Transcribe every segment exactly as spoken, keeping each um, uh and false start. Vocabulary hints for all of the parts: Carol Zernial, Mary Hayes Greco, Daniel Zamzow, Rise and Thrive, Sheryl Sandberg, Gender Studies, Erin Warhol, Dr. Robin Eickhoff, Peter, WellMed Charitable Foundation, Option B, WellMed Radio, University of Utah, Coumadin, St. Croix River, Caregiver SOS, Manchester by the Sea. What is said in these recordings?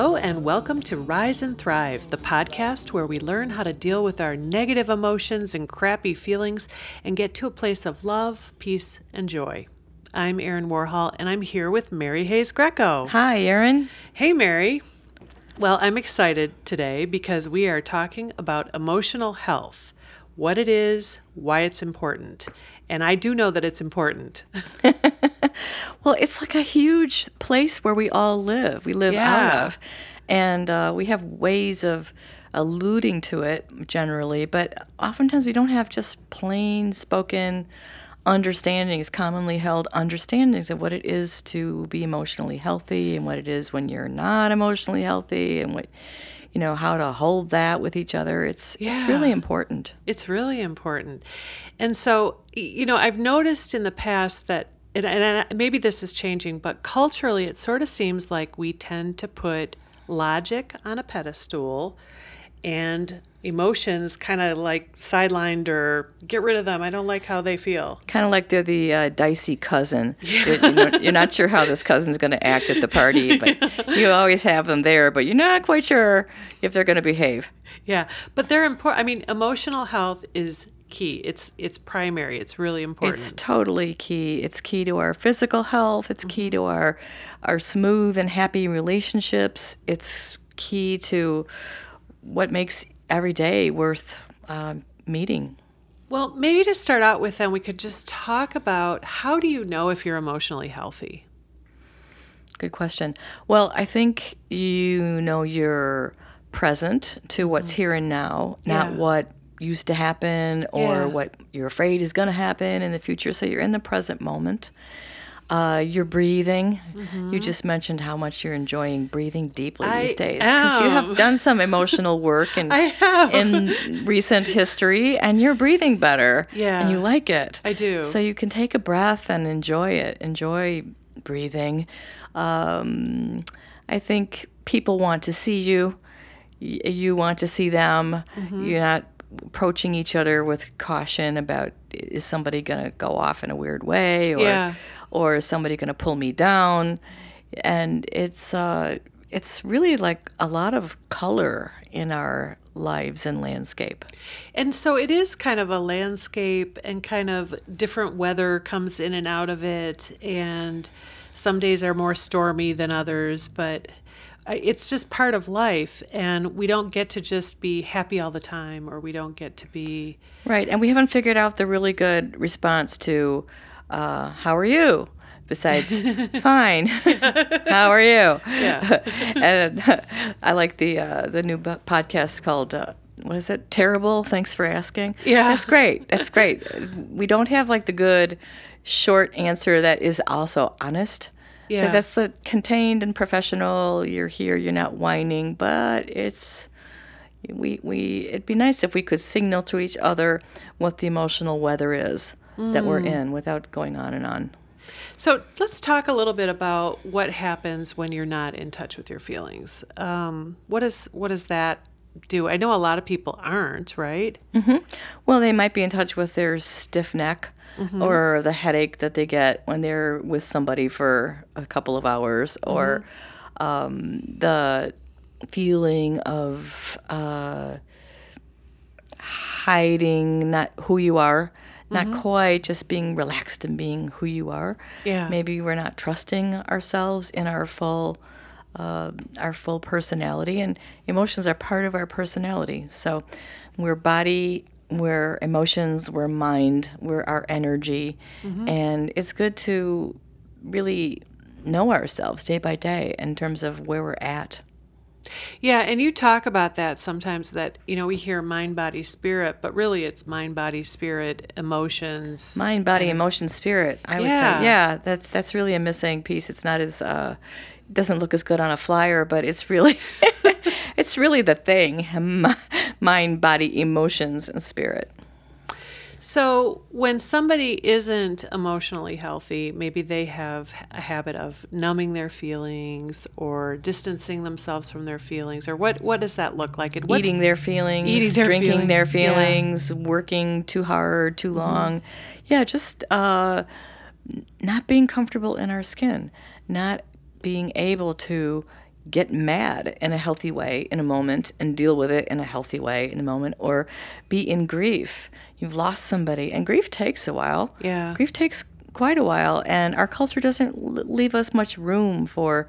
Hello and welcome to Rise and Thrive, the podcast where we learn how to deal with our negative emotions and crappy feelings and get to a place of love, peace, and joy. I'm Erin Warhol and I'm here with Mary Hayes Greco. Hi, Erin. Hey, Mary. Well, I'm excited today because we are talking about emotional health, what it is, why it's important. And I do know that it's important. Well, it's like a huge place where we all live, we live yeah. out of. And uh, we have ways of alluding to it generally, but oftentimes we don't have just plain spoken understandings, commonly held understandings of what it is to be emotionally healthy and what it is when you're not emotionally healthy and what, you know, how to hold that with each other. It's yeah. it's really important. It's really important. And so, you know, I've noticed in the past that, and, and maybe this is changing, but culturally it sort of seems like we tend to put logic on a pedestal and emotions kind of like sidelined or get rid of them. I don't like how they feel. Kind of like they're the uh, dicey cousin. Yeah. You're, you know, you're not sure how this cousin's going to act at the party, but yeah. you always have them there, but you're not quite sure if they're going to behave. Yeah, but they're important. I mean, emotional health is key. It's it's primary. It's really important. It's totally key. It's key to our physical health. It's key to our our smooth and happy relationships. It's key to what makes every day worth uh, meeting. Well, maybe to start out with, then we could just talk about how do you know if you're emotionally healthy? Good question. Well, I think you know you're present to what's here and now, not yeah. what used to happen or yeah. what you're afraid is going to happen in the future. So you're in the present moment. Uh, you're breathing. Mm-hmm. You just mentioned how much you're enjoying breathing deeply I these days because you have done some emotional work in, I have. in recent history, and you're breathing better. Yeah, and you like it. I do. So you can take a breath and enjoy it. Enjoy breathing. Um, I think people want to see you. Y- you want to see them. Mm-hmm. You're not approaching each other with caution about, is somebody going to go off in a weird way or yeah. or is somebody going to pull me down? And it's uh, it's really like a lot of color in our lives and landscape. And so it is kind of a landscape, and kind of different weather comes in and out of it, and some days are more stormy than others, but it's just part of life, and we don't get to just be happy all the time, or we don't get to be... Right, and we haven't figured out the really good response to, uh, how are you? Besides, fine, how are you? Yeah. And uh, I like the uh, the new b- podcast called, uh, what is it, Terrible, Thanks for Asking. Yeah. That's great, that's great. We don't have like the good short answer that is also honest. Yeah, so that's the contained and professional. You're here. You're not whining, but it's we we. It'd be nice if we could signal to each other what the emotional weather is mm. that we're in, without going on and on. So let's talk a little bit about what happens when you're not in touch with your feelings. Um, what is what does that do? I know a lot of people aren't, right? Mm-hmm. Well, they might be in touch with their stiff neck. Mm-hmm. Or the headache that they get when they're with somebody for a couple of hours, or mm-hmm. um, the feeling of uh, hiding not who you are, not mm-hmm. quite just being relaxed and being who you are. Yeah. Maybe we're not trusting ourselves in our full uh, our full personality, and emotions are part of our personality. So we're body. We're emotions, we're mind, we're our energy, mm-hmm. and it's good to really know ourselves day by day in terms of where we're at. Yeah, and you talk about that sometimes, that, you know, we hear mind, body, spirit, but really it's mind, body, spirit, emotions. Mind, body, emotion, spirit, I would yeah. say. Yeah, that's that's really a missing piece. It's not as... Uh, doesn't look as good on a flyer, but it's really it's really the thing, mind, body, emotions, and spirit. So when somebody isn't emotionally healthy, maybe they have a habit of numbing their feelings or distancing themselves from their feelings, or what, what does that look like? And what's eating their feelings, eating their drinking feelings. their feelings, yeah. working too hard, too long. Mm-hmm. Yeah, just uh, not being comfortable in our skin, not being able to get mad in a healthy way in a moment and deal with it in a healthy way in a moment, or be in grief. You've lost somebody, and grief takes a while. Yeah. Grief takes quite a while, and our culture doesn't leave us much room for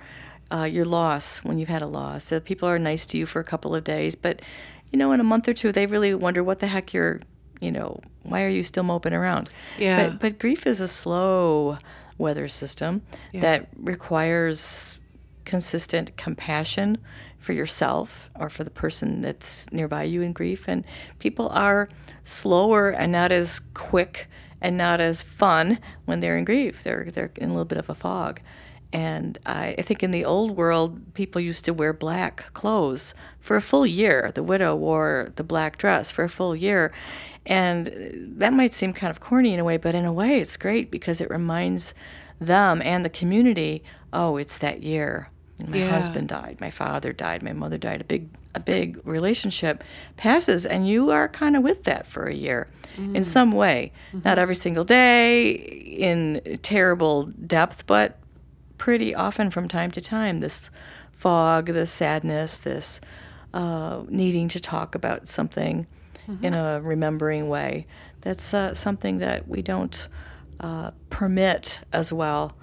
uh, your loss when you've had a loss. So people are nice to you for a couple of days, but, you know, in a month or two, they really wonder what the heck you're, you know, why are you still moping around? Yeah. But, but grief is a slow weather system yeah. that requires consistent compassion for yourself or for the person that's nearby you in grief. And people are slower and not as quick and not as fun when they're in grief. They're they're in a little bit of a fog. And I, I think in the old world, people used to wear black clothes for a full year. The widow wore the black dress for a full year. And that might seem kind of corny in a way, but in a way it's great because it reminds them and the community, oh, it's that year. My yeah. husband died, my father died, my mother died, a big a big relationship passes, and you are kind of with that for a year mm. in some way. Mm-hmm. Not every single day in terrible depth, but pretty often from time to time, this fog, this sadness, this uh, needing to talk about something mm-hmm. in a remembering way. That's uh, something that we don't uh, permit as well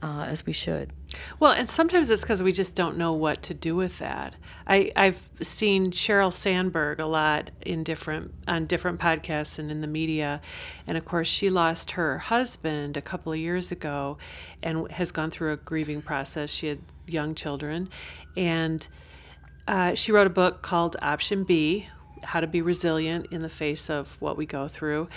uh, as we should. Well, and sometimes it's because we just don't know what to do with that. I, I've seen Sheryl Sandberg a lot in different on different podcasts and in the media. And, of course, she lost her husband a couple of years ago and has gone through a grieving process. She had young children. And uh, she wrote a book called Option B, How to Be Resilient in the Face of What We Go Through.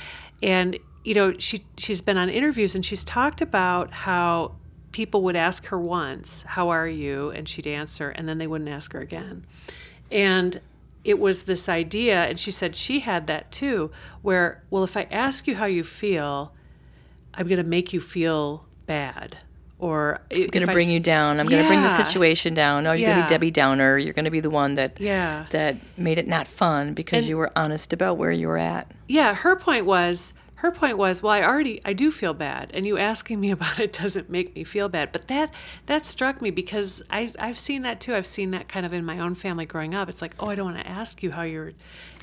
And, you know, she, she's been on interviews and she's talked about how people would ask her once, how are you? And she'd answer, and then they wouldn't ask her again. And it was this idea, and she said she had that too, where, well, if I ask you how you feel, I'm going to make you feel bad. Or I'm going to bring I, you down. I'm yeah. going to bring the situation down. Oh, you're yeah. going to be Debbie Downer. You're going to be the one that yeah. that made it not fun because and, you were honest about where you were at. Yeah, her point was, Her point was, well, I already, I do feel bad, and you asking me about it doesn't make me feel bad. But that that struck me because I, I've seen that too. I've seen that kind of in my own family growing up. It's like, oh, I don't want to ask you how you're,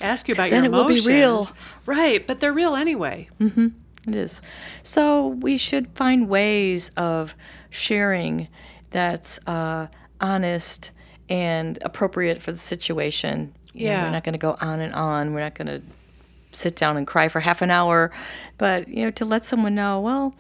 ask you about your emotions. Then it will be real. Right, but they're real anyway. Mm-hmm. It is. So we should find ways of sharing that's uh, honest and appropriate for the situation. You yeah. know, we're not going to go on and on. We're not going to sit down and cry for half an hour, but, you know, to let someone know, well,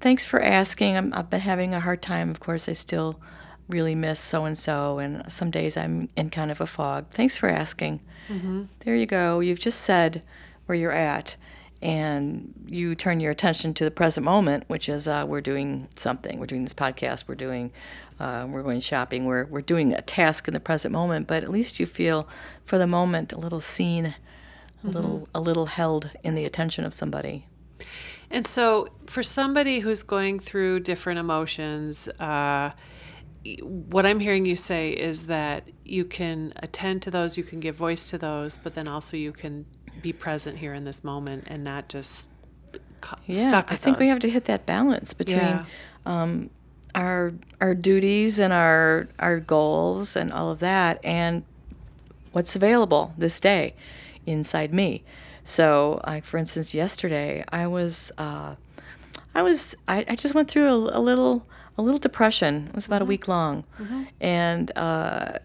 thanks for asking. I'm, I've been having a hard time. Of course, I still really miss so-and-so, and some days I'm in kind of a fog. Thanks for asking. Mm-hmm. There you go. You've just said where you're at, and you turn your attention to the present moment, which is uh, we're doing something. We're doing this podcast. We're doing, uh, we're going shopping. We're, we're doing a task in the present moment, but at least you feel, for the moment, a little seen, a little mm-hmm. a little held in the attention of somebody. And so for somebody who's going through different emotions, uh, what I'm hearing you say is that you can attend to those, you can give voice to those, but then also you can be present here in this moment and not just cu- yeah, stuck with those. I think we have to hit that balance between yeah. um, our our duties and our our goals and all of that and what's available this day inside me. So, I, for instance, yesterday I was, uh, I was, I, I just went through a, a little, a little depression. It was about mm-hmm. a week long, mm-hmm. and uh,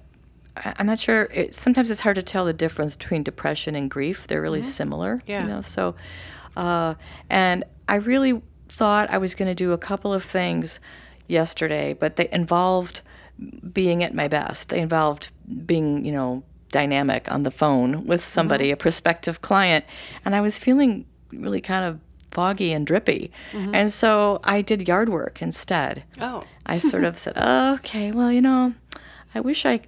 I, I'm not sure. It, sometimes it's hard to tell the difference between depression and grief. They're really mm-hmm. similar, yeah. you know. So, uh, and I really thought I was going to do a couple of things yesterday, but they involved being at my best. They involved being, you know, dynamic on the phone with somebody, mm-hmm. a prospective client, and I was feeling really kind of foggy and drippy. Mm-hmm. And so I did yard work instead. Oh. I sort of said, oh, okay, well, you know, I wish I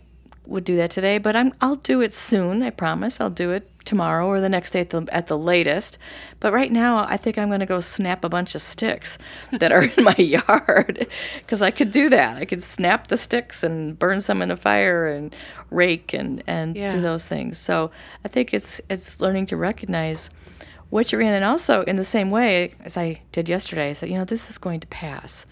would do that today, but I'm, I'll do it soon, I promise. I'll do it tomorrow or the next day at the, at the latest. But right now, I think I'm going to go snap a bunch of sticks that are in my yard because I could do that. I could snap the sticks and burn some in a fire and rake and, and yeah. do those things. So I think it's it's learning to recognize what you're in. And also, in the same way, as I did yesterday, I said, you know, this is going to pass.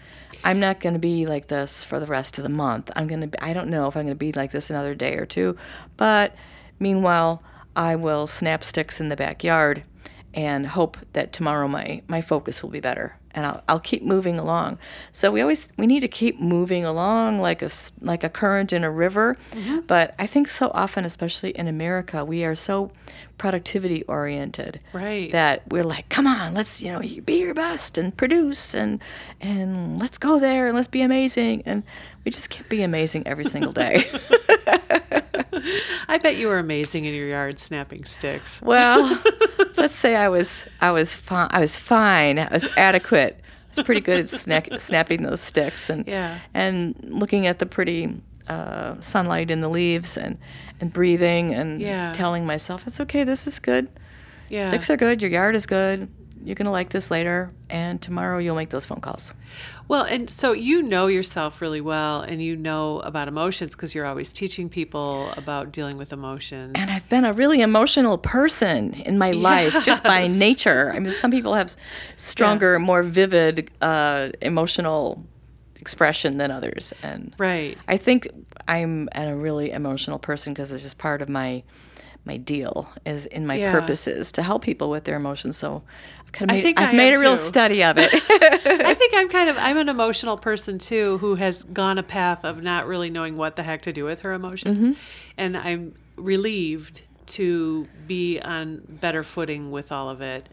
I'm not going to be like this for the rest of the month. I'm going to, I don't know if I'm going to be like this another day or two. But meanwhile, I will snap sticks in the backyard and hope that tomorrow my, my focus will be better. And I'll, I'll keep moving along. So we always, we need to keep moving along like a, like a current in a river. Mm-hmm. But I think so often, especially in America, we are so productivity oriented. Right. That we're like, come on, let's, you know, be your best and produce and, and let's go there and let's be amazing. And we just can't be amazing every single day. I bet you were amazing in your yard snapping sticks. Well, let's say I was, I was fine. I was fine. I was adequate. I was pretty good at sna- snapping those sticks and yeah. and looking at the pretty uh, sunlight in the leaves and, and breathing and yeah. just telling myself, it's okay, this is good. Yeah. Sticks are good. Your yard is good. You're going to like this later, and tomorrow you'll make those phone calls. Well, and so you know yourself really well, and you know about emotions because you're always teaching people about dealing with emotions. And I've been a really emotional person in my yes. life just by nature. I mean, some people have stronger, yeah. more vivid uh, emotional expression than others. And right. I think I'm a really emotional person because it's just part of my my deal is in my yeah. purposes to help people with their emotions. So I've kind of made, I've made a too. real study of it. I think I'm kind of, I'm an emotional person too, who has gone a path of not really knowing what the heck to do with her emotions. Mm-hmm. And I'm relieved to be on better footing with all of it.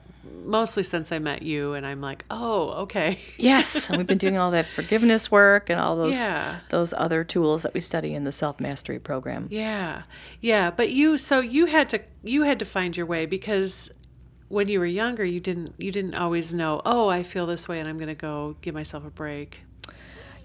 Mostly since I met you, and I'm like, oh, okay. Yes, and we've been doing all that forgiveness work and all those yeah. those other tools that we study in the self-mastery program. Yeah, yeah. But you, so you had to you had to find your way because when you were younger, you didn't you didn't always know. Oh, I feel this way, and I'm going to go give myself a break.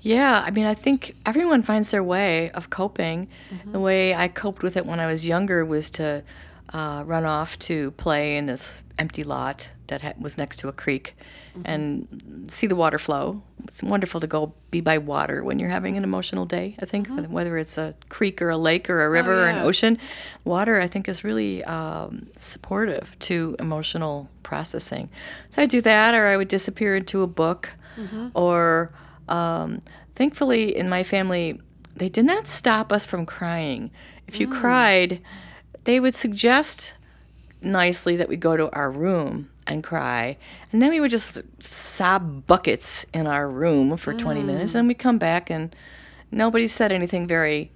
Yeah, I mean, I think everyone finds their way of coping. Mm-hmm. The way I coped with it when I was younger was to uh, run off to play in this empty lot that ha- was next to a creek mm-hmm. and see the water flow. It's wonderful to go be by water when you're having an emotional day, I think, mm-hmm. whether it's a creek or a lake or a river oh, yeah. or an ocean. Water, I think, is really um, supportive to emotional processing. So I do that, or I would disappear into a book. Mm-hmm. Or um, thankfully in my family, they did not stop us from crying. If you mm. cried, they would suggest nicely that we go to our room and cry, and then we would just sob buckets in our room for mm. twenty minutes, and we come back, and nobody said anything very,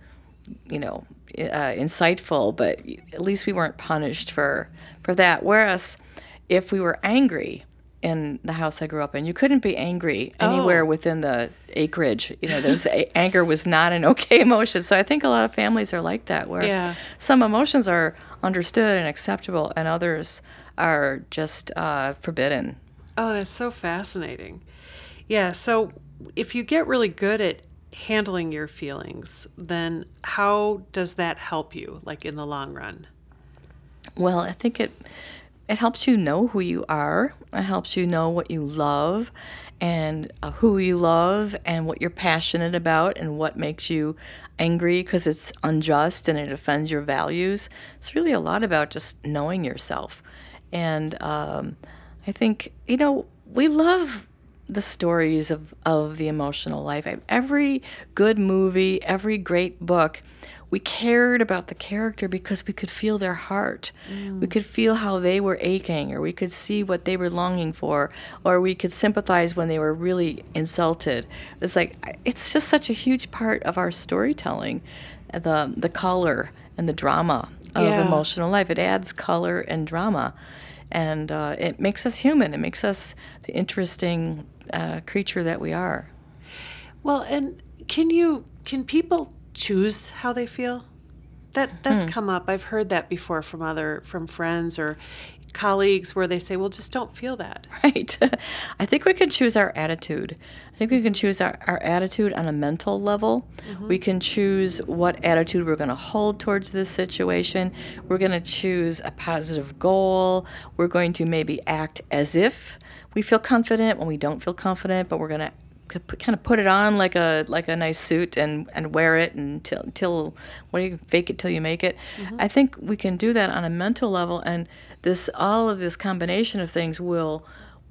you know, uh, insightful, but at least we weren't punished for for that. Whereas if we were angry in the house I grew up in, you couldn't be angry anywhere oh. within the acreage. You know, there's a- anger was not an okay emotion. So I think a lot of families are like that, where yeah. some emotions are understood and acceptable, and others are just uh, forbidden. Oh, that's so fascinating. Yeah, so if you get really good at handling your feelings, then how does that help you, like, in the long run? Well, I think it it helps you know who you are. It helps you know what you love and uh, who you love and what you're passionate about and what makes you angry because it's unjust and it offends your values. It's really a lot about just knowing yourself. And um, I think, you know, we love the stories of, of the emotional life. Every good movie, every great book, we cared about the character because we could feel their heart. Mm. We could feel how they were aching, or we could see what they were longing for, or we could sympathize when they were really insulted. It's like, it's just such a huge part of our storytelling, the the color and the drama of yeah. emotional life. It adds color and drama, and uh, it makes us human. It makes us the interesting uh, creature that we are. Well, and can you, can people choose how they feel? That that's hmm. come up. I've heard that before from other from friends or colleagues where they say, well, just don't feel that. Right. I think we can choose our attitude. I think we can choose our, our attitude on a mental level. Mm-hmm. We can choose what attitude we're going to hold towards this situation. We're going to choose a positive goal. We're going to maybe act as if we feel confident when we don't feel confident, but we're going to kind of put it on like a like a nice suit and, and wear it until till what do you fake it till you make it. Mm-hmm. I think we can do that on a mental level, and this all of this combination of things will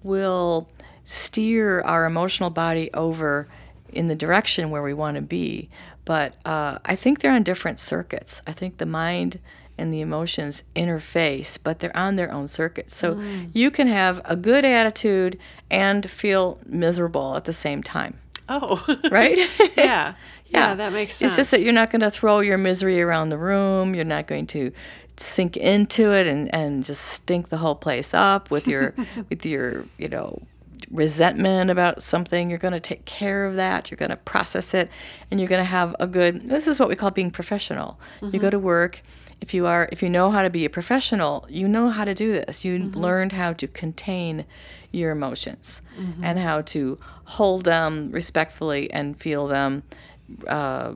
will steer our emotional body over in the direction where we want to be. But uh, I think they're on different circuits. I think the mind and the emotions interface, but they're on their own circuits. So mm. you can have a good attitude and feel miserable at the same time. Oh. Right? yeah. yeah. Yeah, that makes sense. It's just that you're not going to throw your misery around the room. You're not going to sink into it and, and just stink the whole place up with your, with your, you know, resentment about something. You're going to take care of that. You're going to process it, and you're going to have a good, this is what we call being professional. Mm-hmm. You go to work. If you are, if you know how to be a professional, you know how to do this. You mm-hmm. learned how to contain your emotions mm-hmm. and how to hold them respectfully and feel them, uh,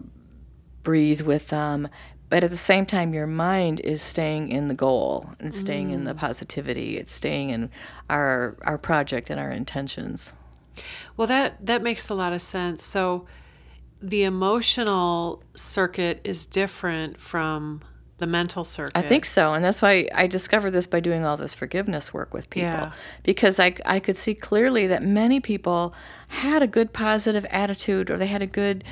breathe with them. But at the same time, your mind is staying in the goal and staying mm. in the positivity. It's staying in our our project and our intentions. Well, that, that makes a lot of sense. So the emotional circuit is different from the mental circuit. I think so. And that's why I discovered this by doing all this forgiveness work with people. Yeah. Because I, I could see clearly that many people had a good positive attitude, or they had a good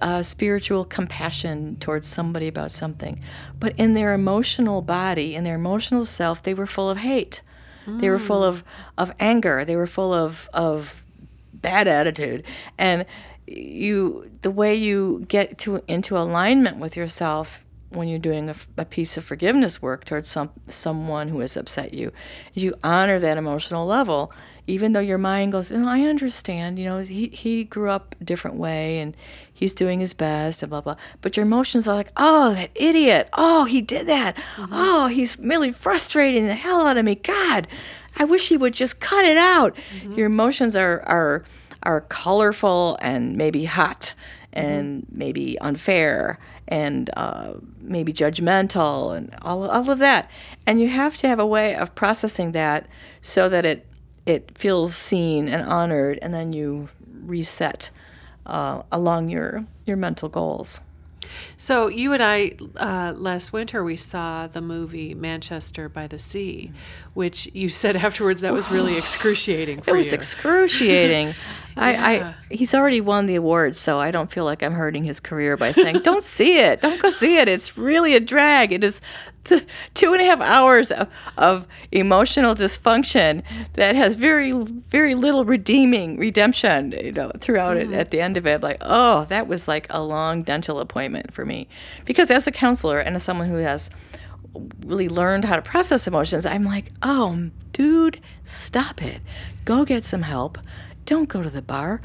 uh, spiritual compassion towards somebody about something. But in their emotional body, in their emotional self, they were full of hate. Mm. They were full of, of anger. They were full of, of bad attitude. And you, the way you get to into alignment with yourself when you're doing a, a piece of forgiveness work towards some someone who has upset you, is you honor that emotional level, even though your mind goes, oh, I understand, you know, he, he grew up a different way, and he's doing his best, and blah, blah. But your emotions are like, oh, that idiot. Oh, he did that. Mm-hmm. Oh, he's really frustrating the hell out of me. God, I wish he would just cut it out. Mm-hmm. Your emotions are, are, are colorful and maybe hot, and maybe unfair, and uh, maybe judgmental, and all all of that. And you have to have a way of processing that so that it it feels seen and honored, and then you reset uh, along your, your mental goals. So you and I, uh, last winter, we saw the movie Manchester by the Sea, which you said afterwards that was really excruciating for you. It was you. excruciating. I, yeah. I, he's already won the award, so I don't feel like I'm hurting his career by saying, don't see it. Don't go see it. It's really a drag. It is th- two and a half hours of, of emotional dysfunction that has very, very little redeeming redemption, you know, throughout mm-hmm. it. At the end of it, like, oh, that was like a long dental appointment for me. Because as a counselor and as someone who has really learned how to process emotions, I'm like, oh, dude, stop it. Go get some help. Don't go to the bar.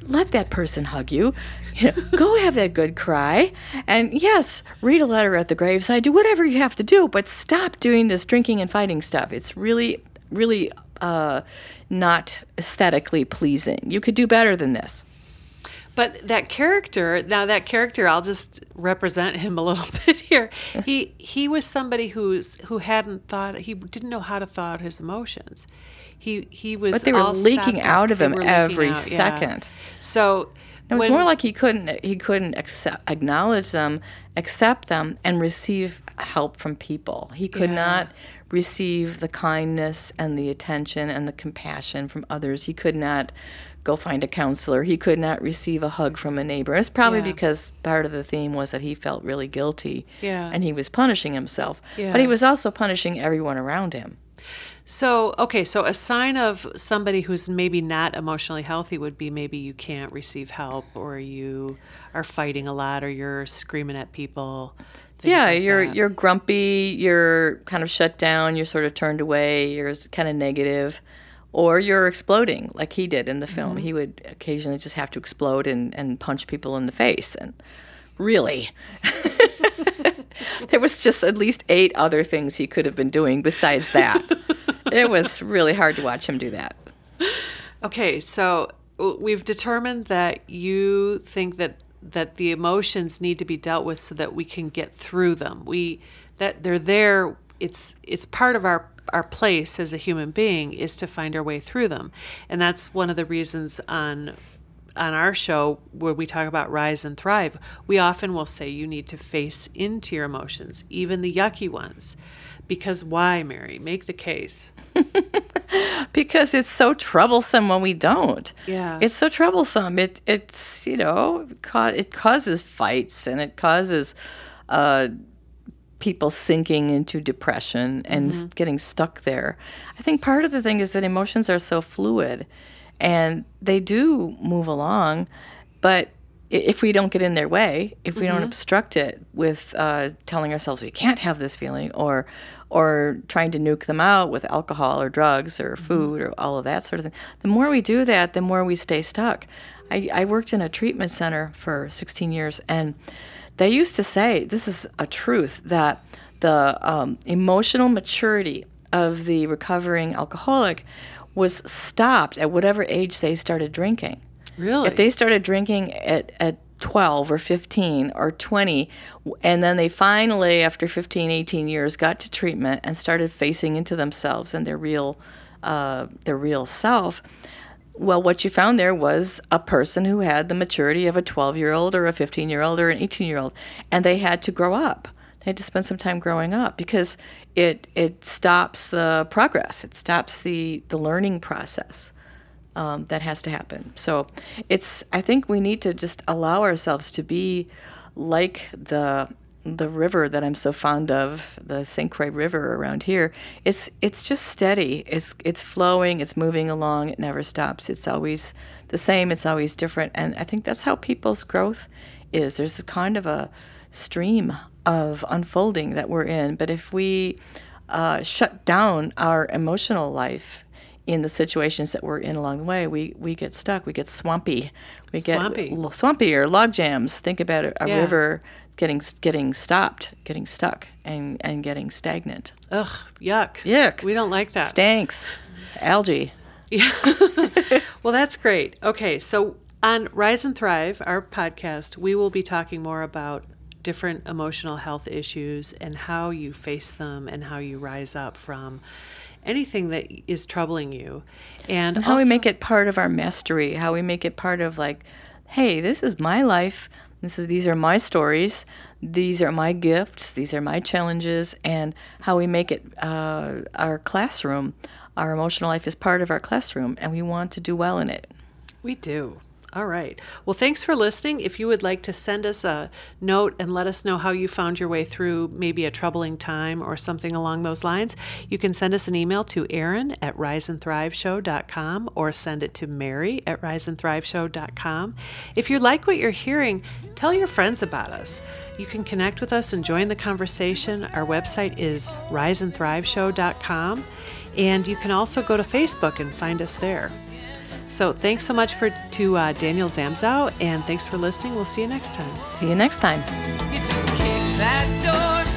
Let that person hug you. You know, go have that good cry. And yes, read a letter at the graveside. Do whatever you have to do, but stop doing this drinking and fighting stuff. It's really, really uh, not aesthetically pleasing. You could do better than this. But that character, now that character, I'll just represent him a little bit here. He he was somebody who's who hadn't thought, he didn't know how to thaw out his emotions. He he was But they were all leaking out of him every out, second. Yeah. So it was when, more like he couldn't he couldn't accept, acknowledge them, accept them, and receive help from people. He could yeah. not receive the kindness and the attention and the compassion from others. He could not go find a counselor. He could not receive a hug from a neighbor. It's probably yeah. because part of the theme was that he felt really guilty yeah. and he was punishing himself. Yeah. But he was also punishing everyone around him. So, okay, so a sign of somebody who's maybe not emotionally healthy would be maybe you can't receive help, or you are fighting a lot, or you're screaming at people. Yeah, like you're that. you're grumpy, you're kind of shut down, you're sort of turned away, you're kind of negative. Or you're exploding, like he did in the film. Mm-hmm. He would occasionally just have to explode and, and punch people in the face. And really, there was just at least eight other things he could have been doing besides that. It was really hard to watch him do that. Okay, so we've determined that you think that, that the emotions need to be dealt with so that we can get through them. We that they're there. It's it's part of our our place as a human being is to find our way through them. And that's one of the reasons on on our show where we talk about Rise and Thrive, we often will say you need to face into your emotions, even the yucky ones. Because why, Mary? Make the case. Because it's so troublesome when we don't. Yeah. It's so troublesome. It it's, you know, ca- it causes fights, and it causes uh, people sinking into depression and mm-hmm. getting stuck there. I think part of the thing is that emotions are so fluid, and they do move along, but if we don't get in their way, if we mm-hmm. don't obstruct it with uh, telling ourselves we can't have this feeling, or or trying to nuke them out with alcohol or drugs or food mm-hmm. or all of that sort of thing, the more we do that, the more we stay stuck. I, I worked in a treatment center for sixteen years, and they used to say, this is a truth, that the um, emotional maturity of the recovering alcoholic was stopped at whatever age they started drinking. Really? If they started drinking at, at twelve or fifteen or twenty, and then they finally, after fifteen, eighteen years, got to treatment and started facing into themselves and their real, uh, their real self, well, what you found there was a person who had the maturity of a twelve-year-old or a fifteen-year-old or an eighteen-year-old, and they had to grow up. They had to spend some time growing up, because it it stops the progress. It stops the, the learning process um, that has to happen. So it's I think we need to just allow ourselves to be like the the river that I'm so fond of, the Saint Croix River around here. It's it's just steady. It's it's flowing. It's moving along. It never stops. It's always the same. It's always different. And I think that's how people's growth is. There's kind of a stream of unfolding that we're in, but if we uh, shut down our emotional life in the situations that we're in along the way, we, we get stuck, we get swampy, we get swampy, l- swampy or log jams. Think about a, a yeah. river getting getting stopped, getting stuck, and, and getting stagnant. Ugh, yuck. Yuck. We don't like that. Stinks. Algae. Yeah. Well, that's great. Okay, so on Rise and Thrive, our podcast, we will be talking more about different emotional health issues and how you face them and how you rise up from anything that is troubling you. And, and how also, we make it part of our mastery, how we make it part of like, hey, this is my life. This is These are my stories. These are my gifts. These are my challenges. And how we make it uh, our classroom. Our emotional life is part of our classroom, and we want to do well in it. We do. All right. Well, thanks for listening. If you would like to send us a note and let us know how you found your way through maybe a troubling time or something along those lines, you can send us an email to Erin at rise and thrive show dot com or send it to Mary at rise and thrive show dot com. If you like what you're hearing, tell your friends about us. You can connect with us and join the conversation. Our website is rise and thrive show dot com, and you can also go to Facebook and find us there. So thanks so much for to uh, Daniel Zamzow, and thanks for listening. We'll see you next time. See you next time. You just kick that door.